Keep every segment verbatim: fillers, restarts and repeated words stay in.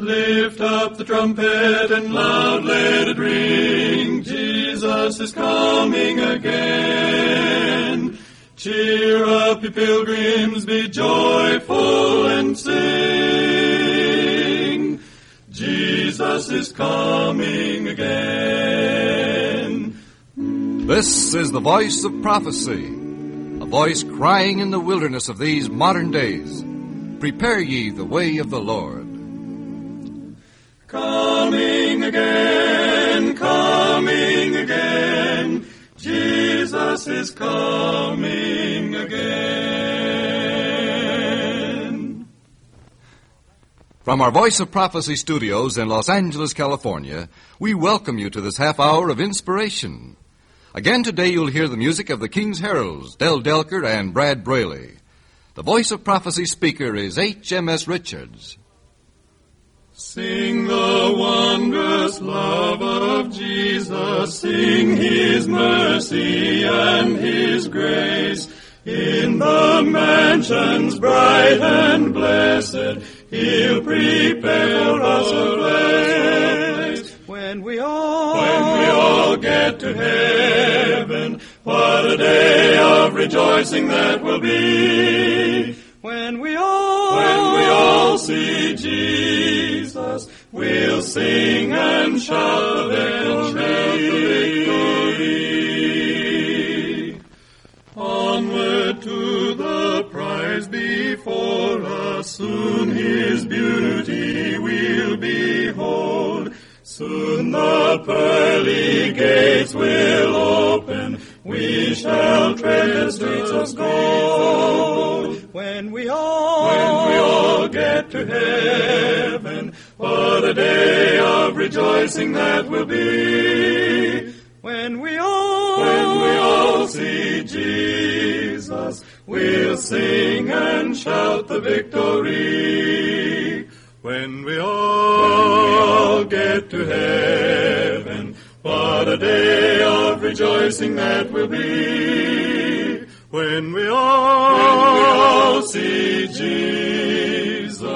Lift up the trumpet and loud let it ring, Jesus is coming again. Cheer up, ye pilgrims, be joyful and sing, Jesus is coming again. This is the voice of prophecy, a voice crying in the wilderness of these modern days, prepare ye the way of the Lord. Coming again, coming again, Jesus is coming again. From our Voice of Prophecy studios in Los Angeles, California, we welcome you to this half hour of inspiration. Again today you'll hear the music of the King's Heralds, Del Delker and Brad Braley. The Voice of Prophecy speaker is H M S Richards. Sing the wondrous love of Jesus, sing his mercy and his grace. In the mansions bright and blessed, he'll prepare us a place. When we all, when we all get to heaven, what a day of rejoicing that will be. When we all, when we all see Jesus, we'll sing and shout the victory. Onward to the prize before us, soon his beauty we'll behold. Soon the pearly gates will open, we shall tread the streets of gold. When we all, when we all get to heaven, what a day of rejoicing that will be. When we all, when we all see Jesus, we'll sing and shout the victory. When we all, when we all get to heaven, what a day of rejoicing that will be. When we all, when we all see Jesus,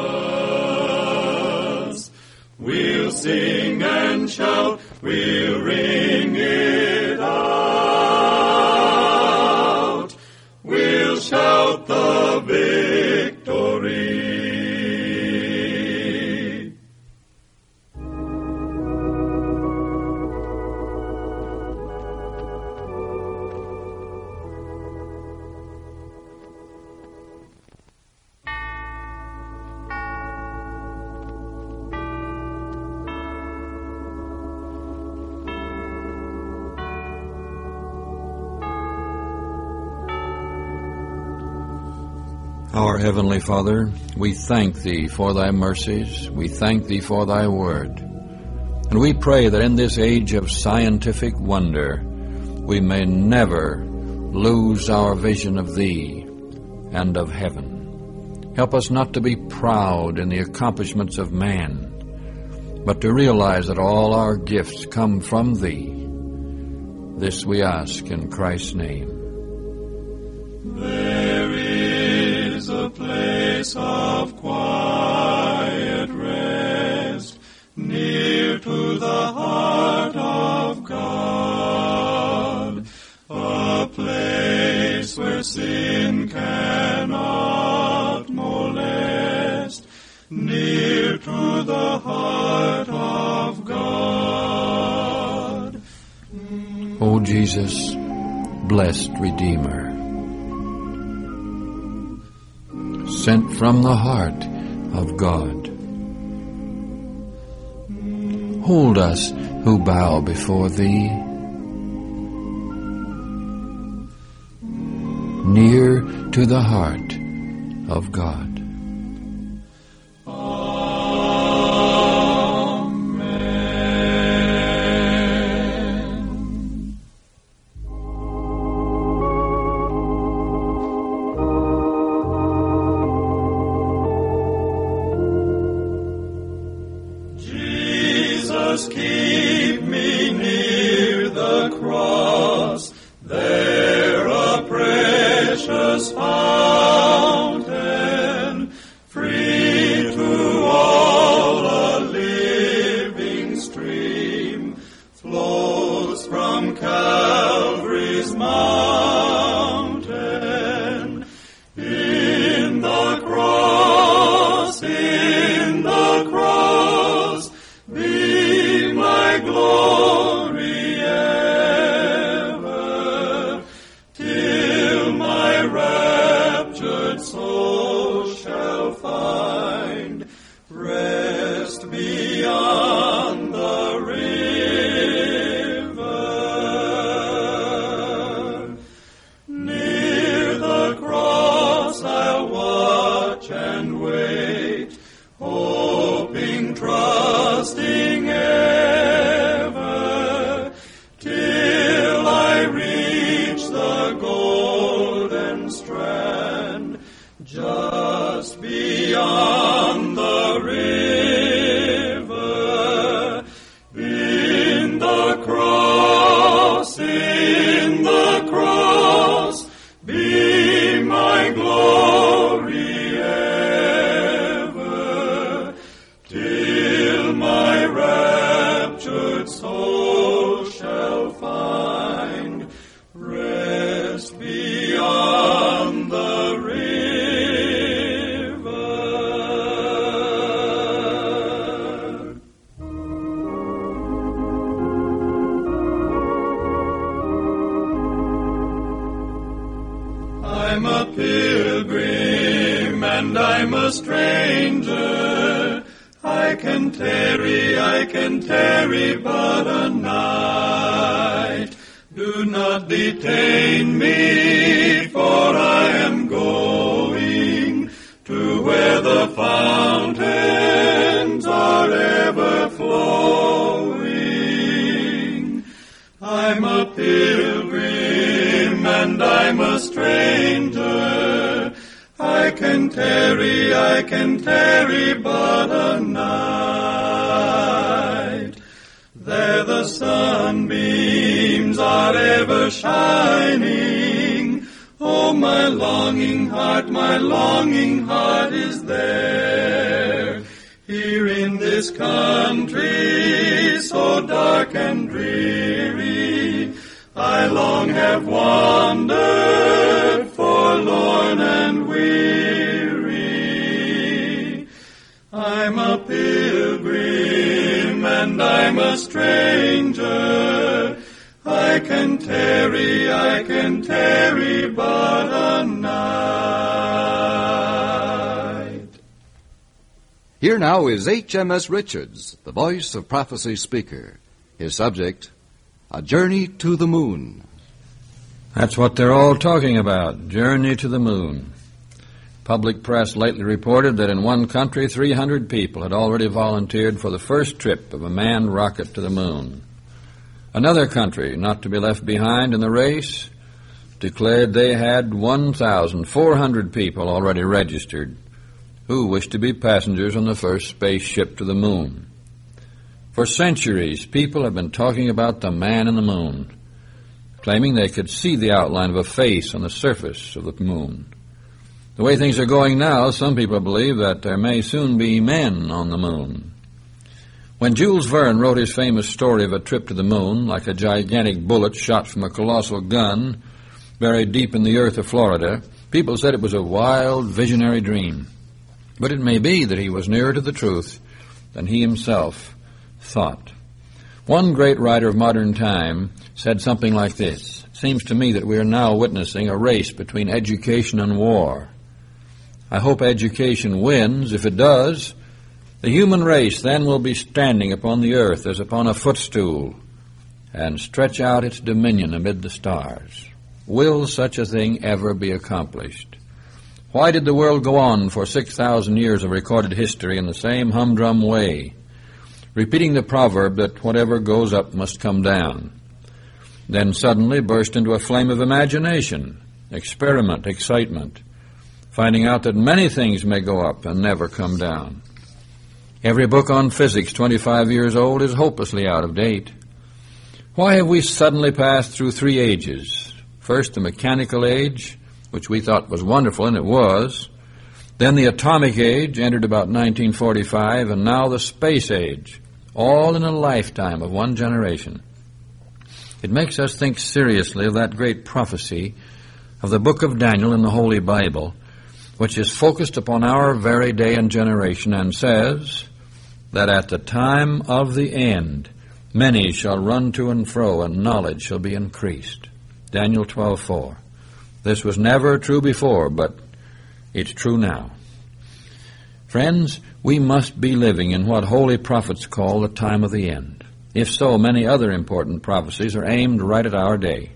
we'll sing and shout, we'll ring it out, we'll shout the victory. Our Heavenly Father, we thank Thee for Thy mercies. We thank Thee for Thy Word. And we pray that in this age of scientific wonder, we may never lose our vision of Thee and of heaven. Help us not to be proud in the accomplishments of man, but to realize that all our gifts come from Thee. This we ask in Christ's name. There is a place of quiet rest, near to the heart of God, a place where sin cannot molest, near to the heart of God. O Jesus, blessed Redeemer, sent from the heart of God, hold us who bow before Thee, near to the heart of God. Fountain, free to all a stranger. I can tarry, I can tarry but a night. Do not detain me, for I am going to where the fountains are ever flowing. I'm a pilgrim and I'm a stranger. I can tarry, I can tarry but a night. There the sunbeams are ever shining. Oh, my longing heart, my longing heart is there. Here in this country, so dark and dreary, I long have wandered, forlorn and weary. I'm a pilgrim and I'm a stranger. I can tarry, I can tarry but a night. Here now is H M S Richards, the voice of prophecy speaker. His subject, A Journey to the Moon. That's what they're all talking about, journey to the moon. Public press lately reported that in one country, three hundred people had already volunteered for the first trip of a manned rocket to the moon. Another country, not to be left behind in the race, declared they had one thousand four hundred people already registered who wished to be passengers on the first spaceship to the moon. For centuries, people have been talking about the man in the moon, claiming they could see the outline of a face on the surface of the moon. The way things are going now, some people believe that there may soon be men on the moon. When Jules Verne wrote his famous story of a trip to the moon, like a gigantic bullet shot from a colossal gun buried deep in the earth of Florida, people said it was a wild, visionary dream. But it may be that he was nearer to the truth than he himself thought. One great writer of modern time said something like this: "It seems to me that we are now witnessing a race between education and war. I hope education wins. If it does, the human race then will be standing upon the earth as upon a footstool and stretch out its dominion amid the stars. Will such a thing ever be accomplished? Why did the world go on for six thousand years of recorded history in the same humdrum way, repeating the proverb that whatever goes up must come down? Then suddenly burst into a flame of imagination, experiment, excitement, finding out that many things may go up and never come down. Every book on physics twenty-five years old is hopelessly out of date. Why have we suddenly passed through three ages? First, the mechanical age, which we thought was wonderful, and it was. Then the atomic age entered about nineteen forty-five, and now the space age, all in a lifetime of one generation. It makes us think seriously of that great prophecy of the book of Daniel in the Holy Bible, which is focused upon our very day and generation and says that at the time of the end, many shall run to and fro, and knowledge shall be increased. Daniel twelve four. This was never true before, but it's true now. Friends, we must be living in what holy prophets call the time of the end. If so, many other important prophecies are aimed right at our day,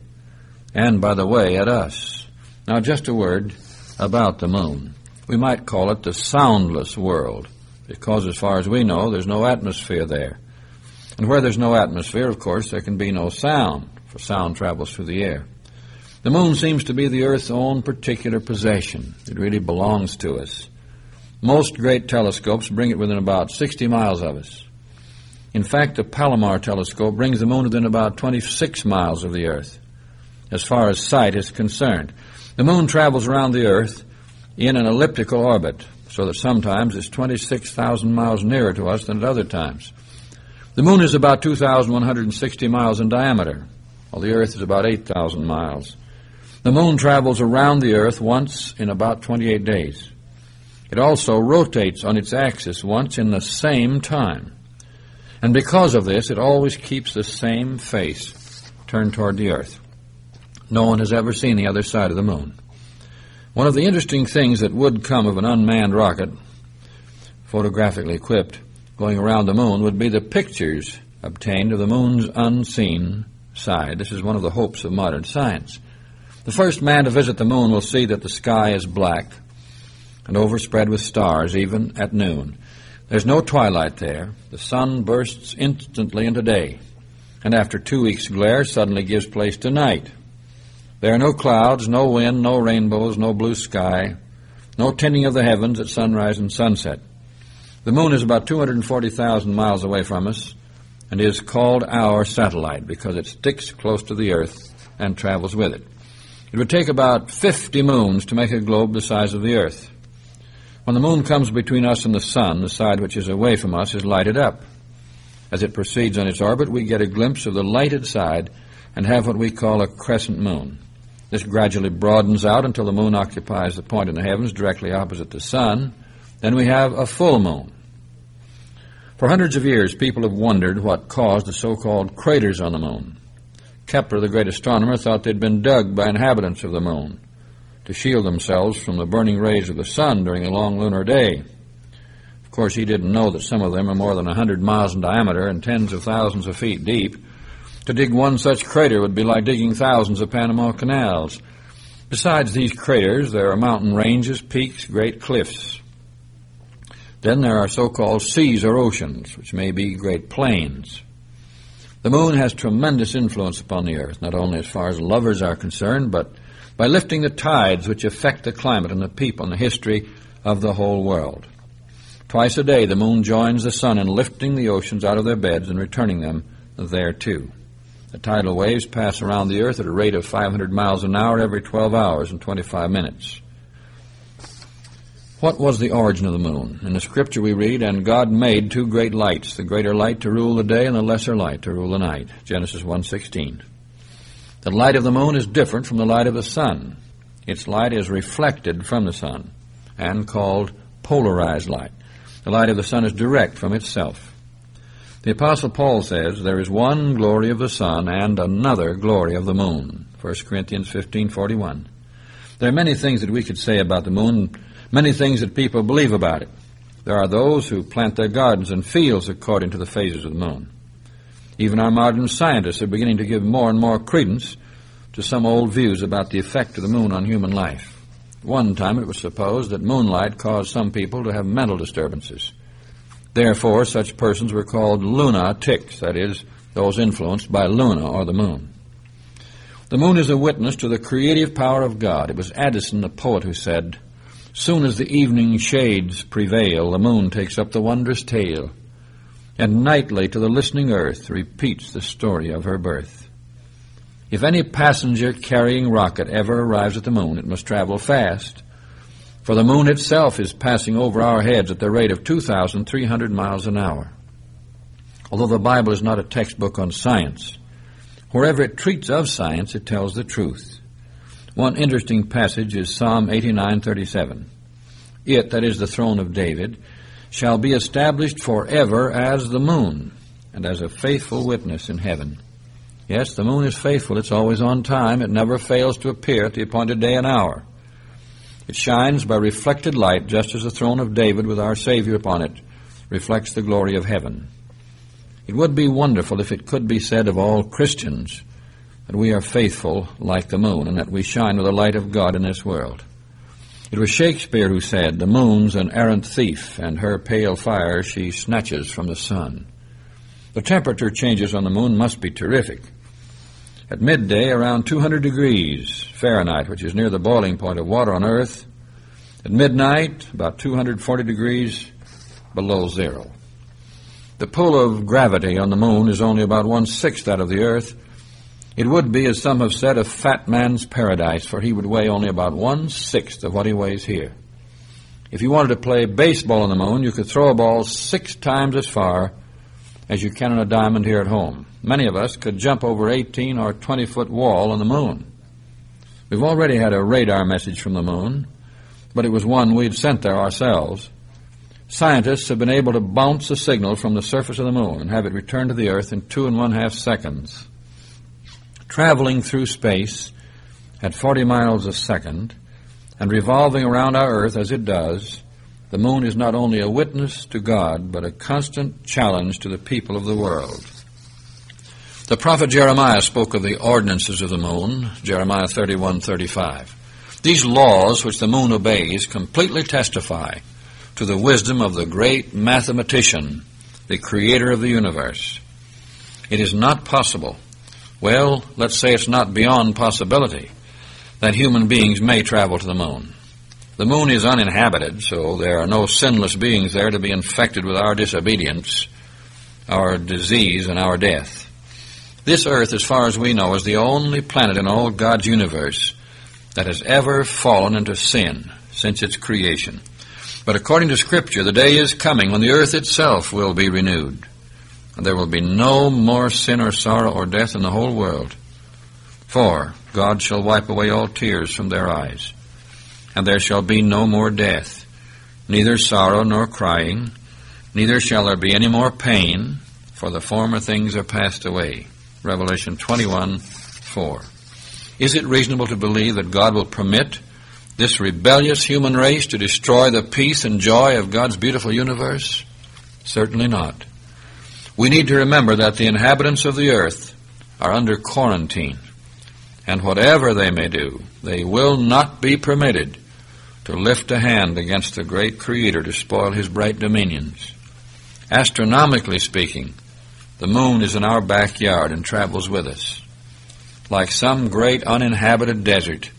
and, by the way, at us. Now, just a word about the moon. We might call it the soundless world, because as far as we know, there's no atmosphere there. And where there's no atmosphere, of course, there can be no sound, for sound travels through the air. The moon seems to be the Earth's own particular possession. It really belongs to us. Most great telescopes bring it within about sixty miles of us. In fact, the Palomar telescope brings the moon within about twenty-six miles of the Earth, as far as sight is concerned. The moon travels around the Earth in an elliptical orbit, so that sometimes it's twenty-six thousand miles nearer to us than at other times. The moon is about two thousand one hundred sixty miles in diameter, while the Earth is about eight thousand miles. The moon travels around the Earth once in about twenty-eight days. It also rotates on its axis once in the same time. And because of this, it always keeps the same face turned toward the Earth. No one has ever seen the other side of the moon. One of the interesting things that would come of an unmanned rocket, photographically equipped, going around the moon would be the pictures obtained of the moon's unseen side. This is one of the hopes of modern science. The first man to visit the moon will see that the sky is black and overspread with stars, even at noon. There's no twilight there. The sun bursts instantly into day, and after two weeks' glare suddenly gives place to night. There are no clouds, no wind, no rainbows, no blue sky, no tinting of the heavens at sunrise and sunset. The moon is about two hundred forty thousand miles away from us and is called our satellite because it sticks close to the Earth and travels with it. It would take about fifty moons to make a globe the size of the Earth. When the moon comes between us and the sun, the side which is away from us is lighted up. As it proceeds on its orbit, we get a glimpse of the lighted side and have what we call a crescent moon. This gradually broadens out until the moon occupies the point in the heavens directly opposite the sun. Then we have a full moon. For hundreds of years, people have wondered what caused the so-called craters on the moon. Kepler, the great astronomer, thought they'd been dug by inhabitants of the moon to shield themselves from the burning rays of the sun during a long lunar day. Of course, he didn't know that some of them are more than one hundred miles in diameter and tens of thousands of feet deep. To dig one such crater would be like digging thousands of Panama canals. Besides these craters, there are mountain ranges, peaks, great cliffs. Then there are so-called seas or oceans, which may be great plains. The moon has tremendous influence upon the Earth, not only as far as lovers are concerned, but by lifting the tides which affect the climate and the people and the history of the whole world. Twice a day the moon joins the sun in lifting the oceans out of their beds and returning them thereto. The tidal waves pass around the Earth at a rate of five hundred miles an hour every twelve hours and twenty-five minutes. What was the origin of the moon? In the Scripture we read, "And God made two great lights, the greater light to rule the day and the lesser light to rule the night." Genesis one sixteen. The light of the moon is different from the light of the sun. Its light is reflected from the sun and called polarized light. The light of the sun is direct from itself. The Apostle Paul says, "There is one glory of the sun and another glory of the moon." First Corinthians fifteen forty-one. There are many things that we could say about the moon, many things that people believe about it. There are those who plant their gardens and fields according to the phases of the moon. Even our modern scientists are beginning to give more and more credence to some old views about the effect of the moon on human life. One time it was supposed that moonlight caused some people to have mental disturbances. Therefore, such persons were called lunatics, that is, those influenced by Luna or the moon. The moon is a witness to the creative power of God. It was Addison, the poet, who said, "Soon as the evening shades prevail, the moon takes up the wondrous tale, and nightly to the listening earth repeats the story of her birth." If any passenger-carrying rocket ever arrives at the moon, it must travel fast, for the moon itself is passing over our heads at the rate of two thousand three hundred miles an hour. Although the Bible is not a textbook on science, wherever it treats of science, it tells the truth. One interesting passage is Psalm eighty-nine thirty-seven. "It," that is the throne of David, "shall be established forever as the moon and as a faithful witness in heaven." Yes, the moon is faithful. It's always on time. It never fails to appear at the appointed day and hour. It shines by reflected light, just as the throne of David with our Savior upon it reflects the glory of heaven. It would be wonderful if it could be said of all Christians that we are faithful like the moon and that we shine with the light of God in this world. It was Shakespeare who said, "The moon's an errant thief, and her pale fire she snatches from the sun." The temperature changes on the moon must be terrific. At midday, around two hundred degrees Fahrenheit, which is near the boiling point of water on Earth. At midnight, about two hundred forty degrees below zero. The pull of gravity on the moon is only about one-sixth that of the Earth. It would be, as some have said, a fat man's paradise, for he would weigh only about one-sixth of what he weighs here. If you wanted to play baseball on the moon, you could throw a ball six times as far as you can on a diamond here at home. Many of us could jump over eighteen or twenty-foot wall on the moon. We've already had a radar message from the moon, but it was one we'd sent there ourselves. Scientists have been able to bounce a signal from the surface of the moon and have it return to the Earth in two and one-half seconds. Traveling through space at forty miles a second and revolving around our earth as it does, the moon is not only a witness to God, but a constant challenge to the people of the world. The prophet Jeremiah spoke of the ordinances of the moon, Jeremiah thirty-one thirty-five. These laws which the moon obeys completely testify to the wisdom of the great mathematician, the creator of the universe. It is not possible, well, let's say it's not beyond possibility, that human beings may travel to the moon. The moon is uninhabited, so there are no sinless beings there to be infected with our disobedience, our disease, and our death. This earth, as far as we know, is the only planet in all God's universe that has ever fallen into sin since its creation. But according to Scripture, the day is coming when the earth itself will be renewed, and there will be no more sin or sorrow or death in the whole world. For God shall wipe away all tears from their eyes, and there shall be no more death, neither sorrow nor crying, neither shall there be any more pain, for the former things are passed away. Revelation twenty-one four. Is it reasonable to believe that God will permit this rebellious human race to destroy the peace and joy of God's beautiful universe? Certainly not. We need to remember that the inhabitants of the earth are under quarantine, and whatever they may do, they will not be permitted to lift a hand against the great Creator to spoil his bright dominions. Astronomically speaking, the moon is in our backyard and travels with us. Like some great uninhabited desert,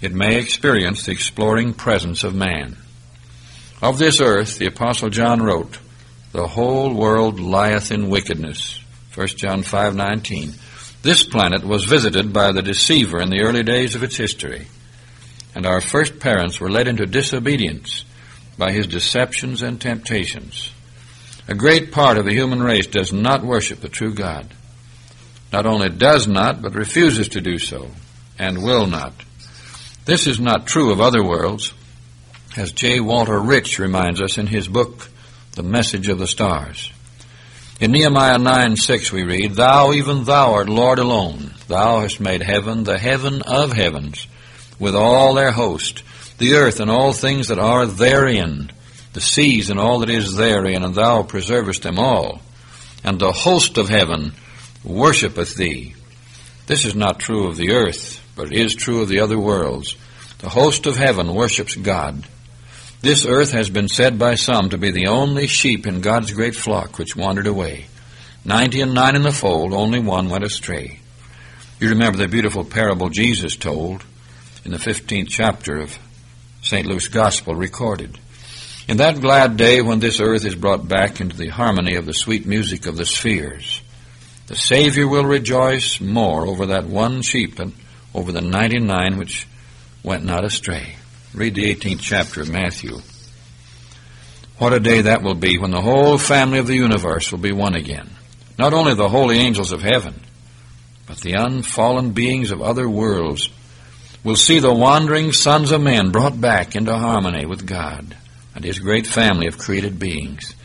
it may experience the exploring presence of man. Of this earth, the Apostle John wrote, "The whole world lieth in wickedness," First John five nineteen. This planet was visited by the deceiver in the early days of its history, and our first parents were led into disobedience by his deceptions and temptations. A great part of the human race does not worship the true God. Not only does not, but refuses to do so, and will not. This is not true of other worlds, as J. Walter Rich reminds us in his book, The Message of the Stars. In Nehemiah nine six we read, "Thou, even thou, art Lord alone. Thou hast made heaven, the heaven of heavens, with all their host, the earth and all things that are therein, the seas and all that is therein, and thou preservest them all. And the host of heaven worshipeth thee." This is not true of the earth, but it is true of the other worlds. The host of heaven worships God. This earth has been said by some to be the only sheep in God's great flock which wandered away. Ninety and nine in the fold, only one went astray. You remember the beautiful parable Jesus told in the fifteenth chapter of Saint Luke's Gospel recorded. In that glad day when this earth is brought back into the harmony of the sweet music of the spheres, the Savior will rejoice more over that one sheep than over the ninety-nine which went not astray. Read the eighteenth chapter of Matthew. What a day that will be when the whole family of the universe will be one again. Not only the holy angels of heaven, but the unfallen beings of other worlds will see the wandering sons of men brought back into harmony with God and his great family of created beings.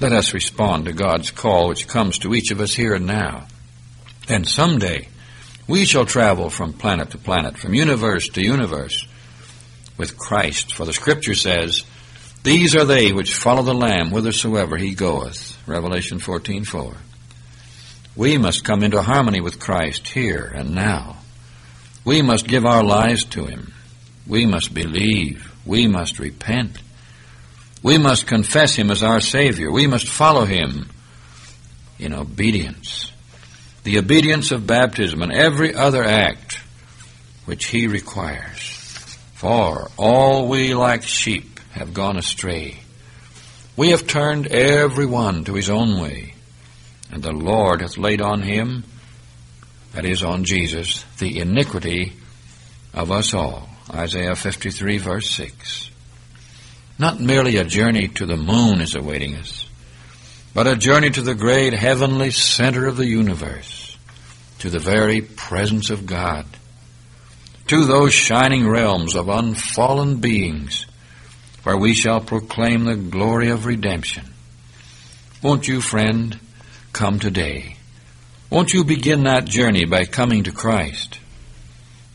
Let us respond to God's call which comes to each of us here and now. And someday we shall travel from planet to planet, from universe to universe, with Christ, for the Scripture says, "These are they which follow the Lamb whithersoever he goeth." Revelation fourteen four. We must come into harmony with Christ here and now. We must give our lives to him. We must believe. We must repent. We must confess him as our Savior. We must follow him in obedience. The obedience of baptism and every other act which he requires. "For all we like sheep have gone astray. We have turned every one to his own way, and the Lord hath laid on him," that is on Jesus, "the iniquity of us all." Isaiah fifty-three, verse six. Not merely a journey to the moon is awaiting us, but a journey to the great heavenly center of the universe, to the very presence of God, to those shining realms of unfallen beings where we shall proclaim the glory of redemption. Won't you, friend, come today? Won't you begin that journey by coming to Christ?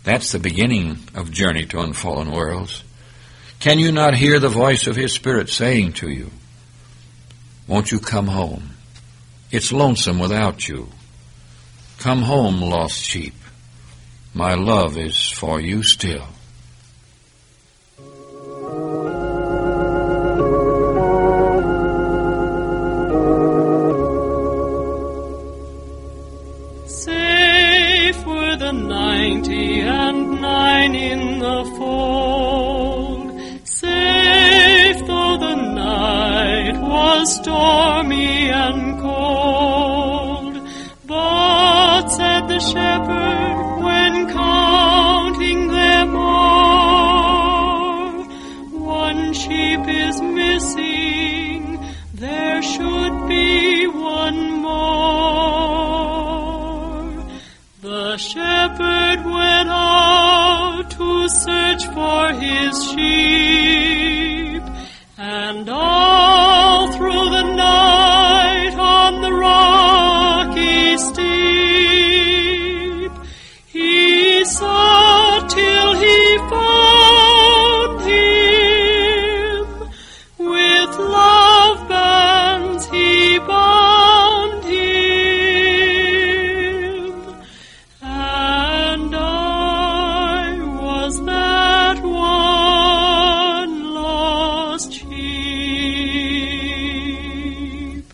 That's the beginning of Journey to Unfallen Worlds. Can you not hear the voice of His Spirit saying to you, won't you come home? It's lonesome without you. Come home, lost sheep. My love is for you still. Safe were the ninety and nine in the fold. Safe though the night was stormy and cold. But said the shepherd when counting them all, one sheep is missing, there should be one more. The shepherd went out to search for his sheep, and all through the night on the rocky steep he sought till he found him. With love bands he bound him, and I was that one lost sheep.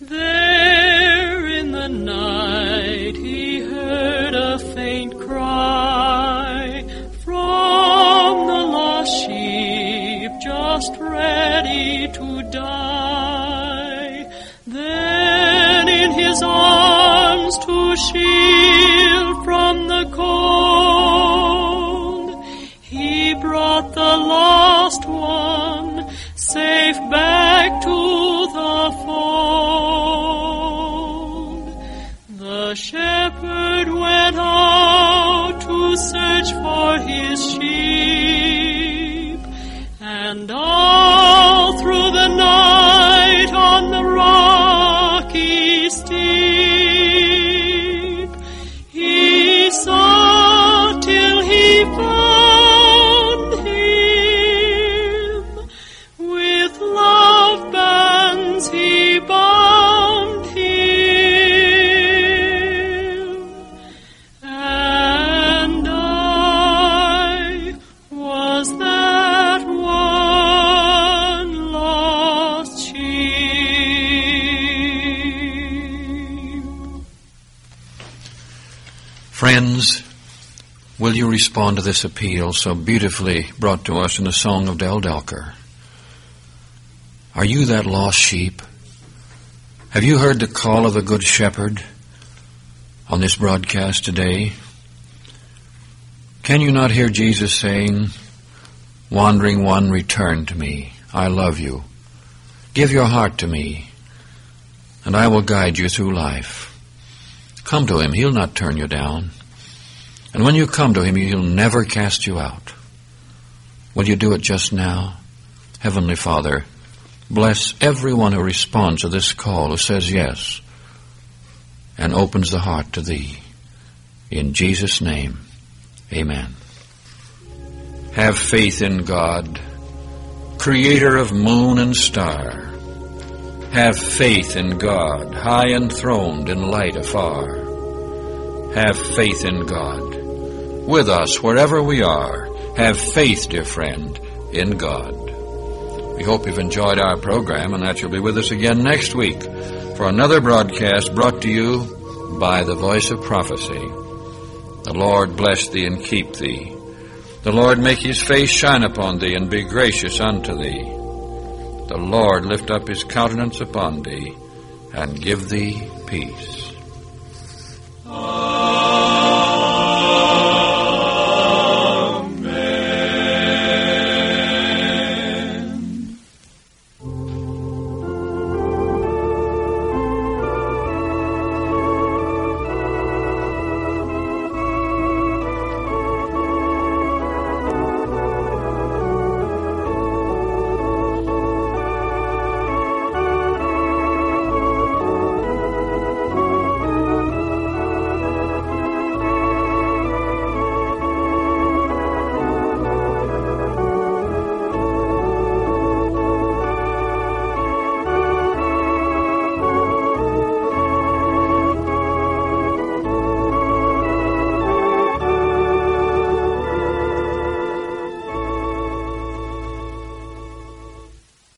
There in the night he heard a faint cry from the lost sheep just ready to die. Then in his arms to shield from the cold, he brought the lost one safe back to the fold. The shepherd went out to search for his sheep, and all through the night on the rocky steep he sought till he found him. With love bands he bound him, and I was that one lost sheep. Friends, will you respond to this appeal so beautifully brought to us in the song of Del Delker? Are you that lost sheep? Have you heard the call of the Good Shepherd on this broadcast today? Can you not hear Jesus saying, wandering one, return to me. I love you. Give your heart to me, and I will guide you through life. Come to Him. He'll not turn you down. And when you come to Him, He'll never cast you out. Will you do it just now? Heavenly Father, bless everyone who responds to this call, who says yes, and opens the heart to Thee. In Jesus' name, amen. Have faith in God, creator of moon and star. Have faith in God, high enthroned in light afar. Have faith in God, with us wherever we are. Have faith, dear friend, in God. We hope you've enjoyed our program and that you'll be with us again next week for another broadcast brought to you by the Voice of Prophecy. The Lord bless thee and keep thee. The Lord make His face shine upon thee and be gracious unto thee. The Lord lift up His countenance upon thee and give thee peace.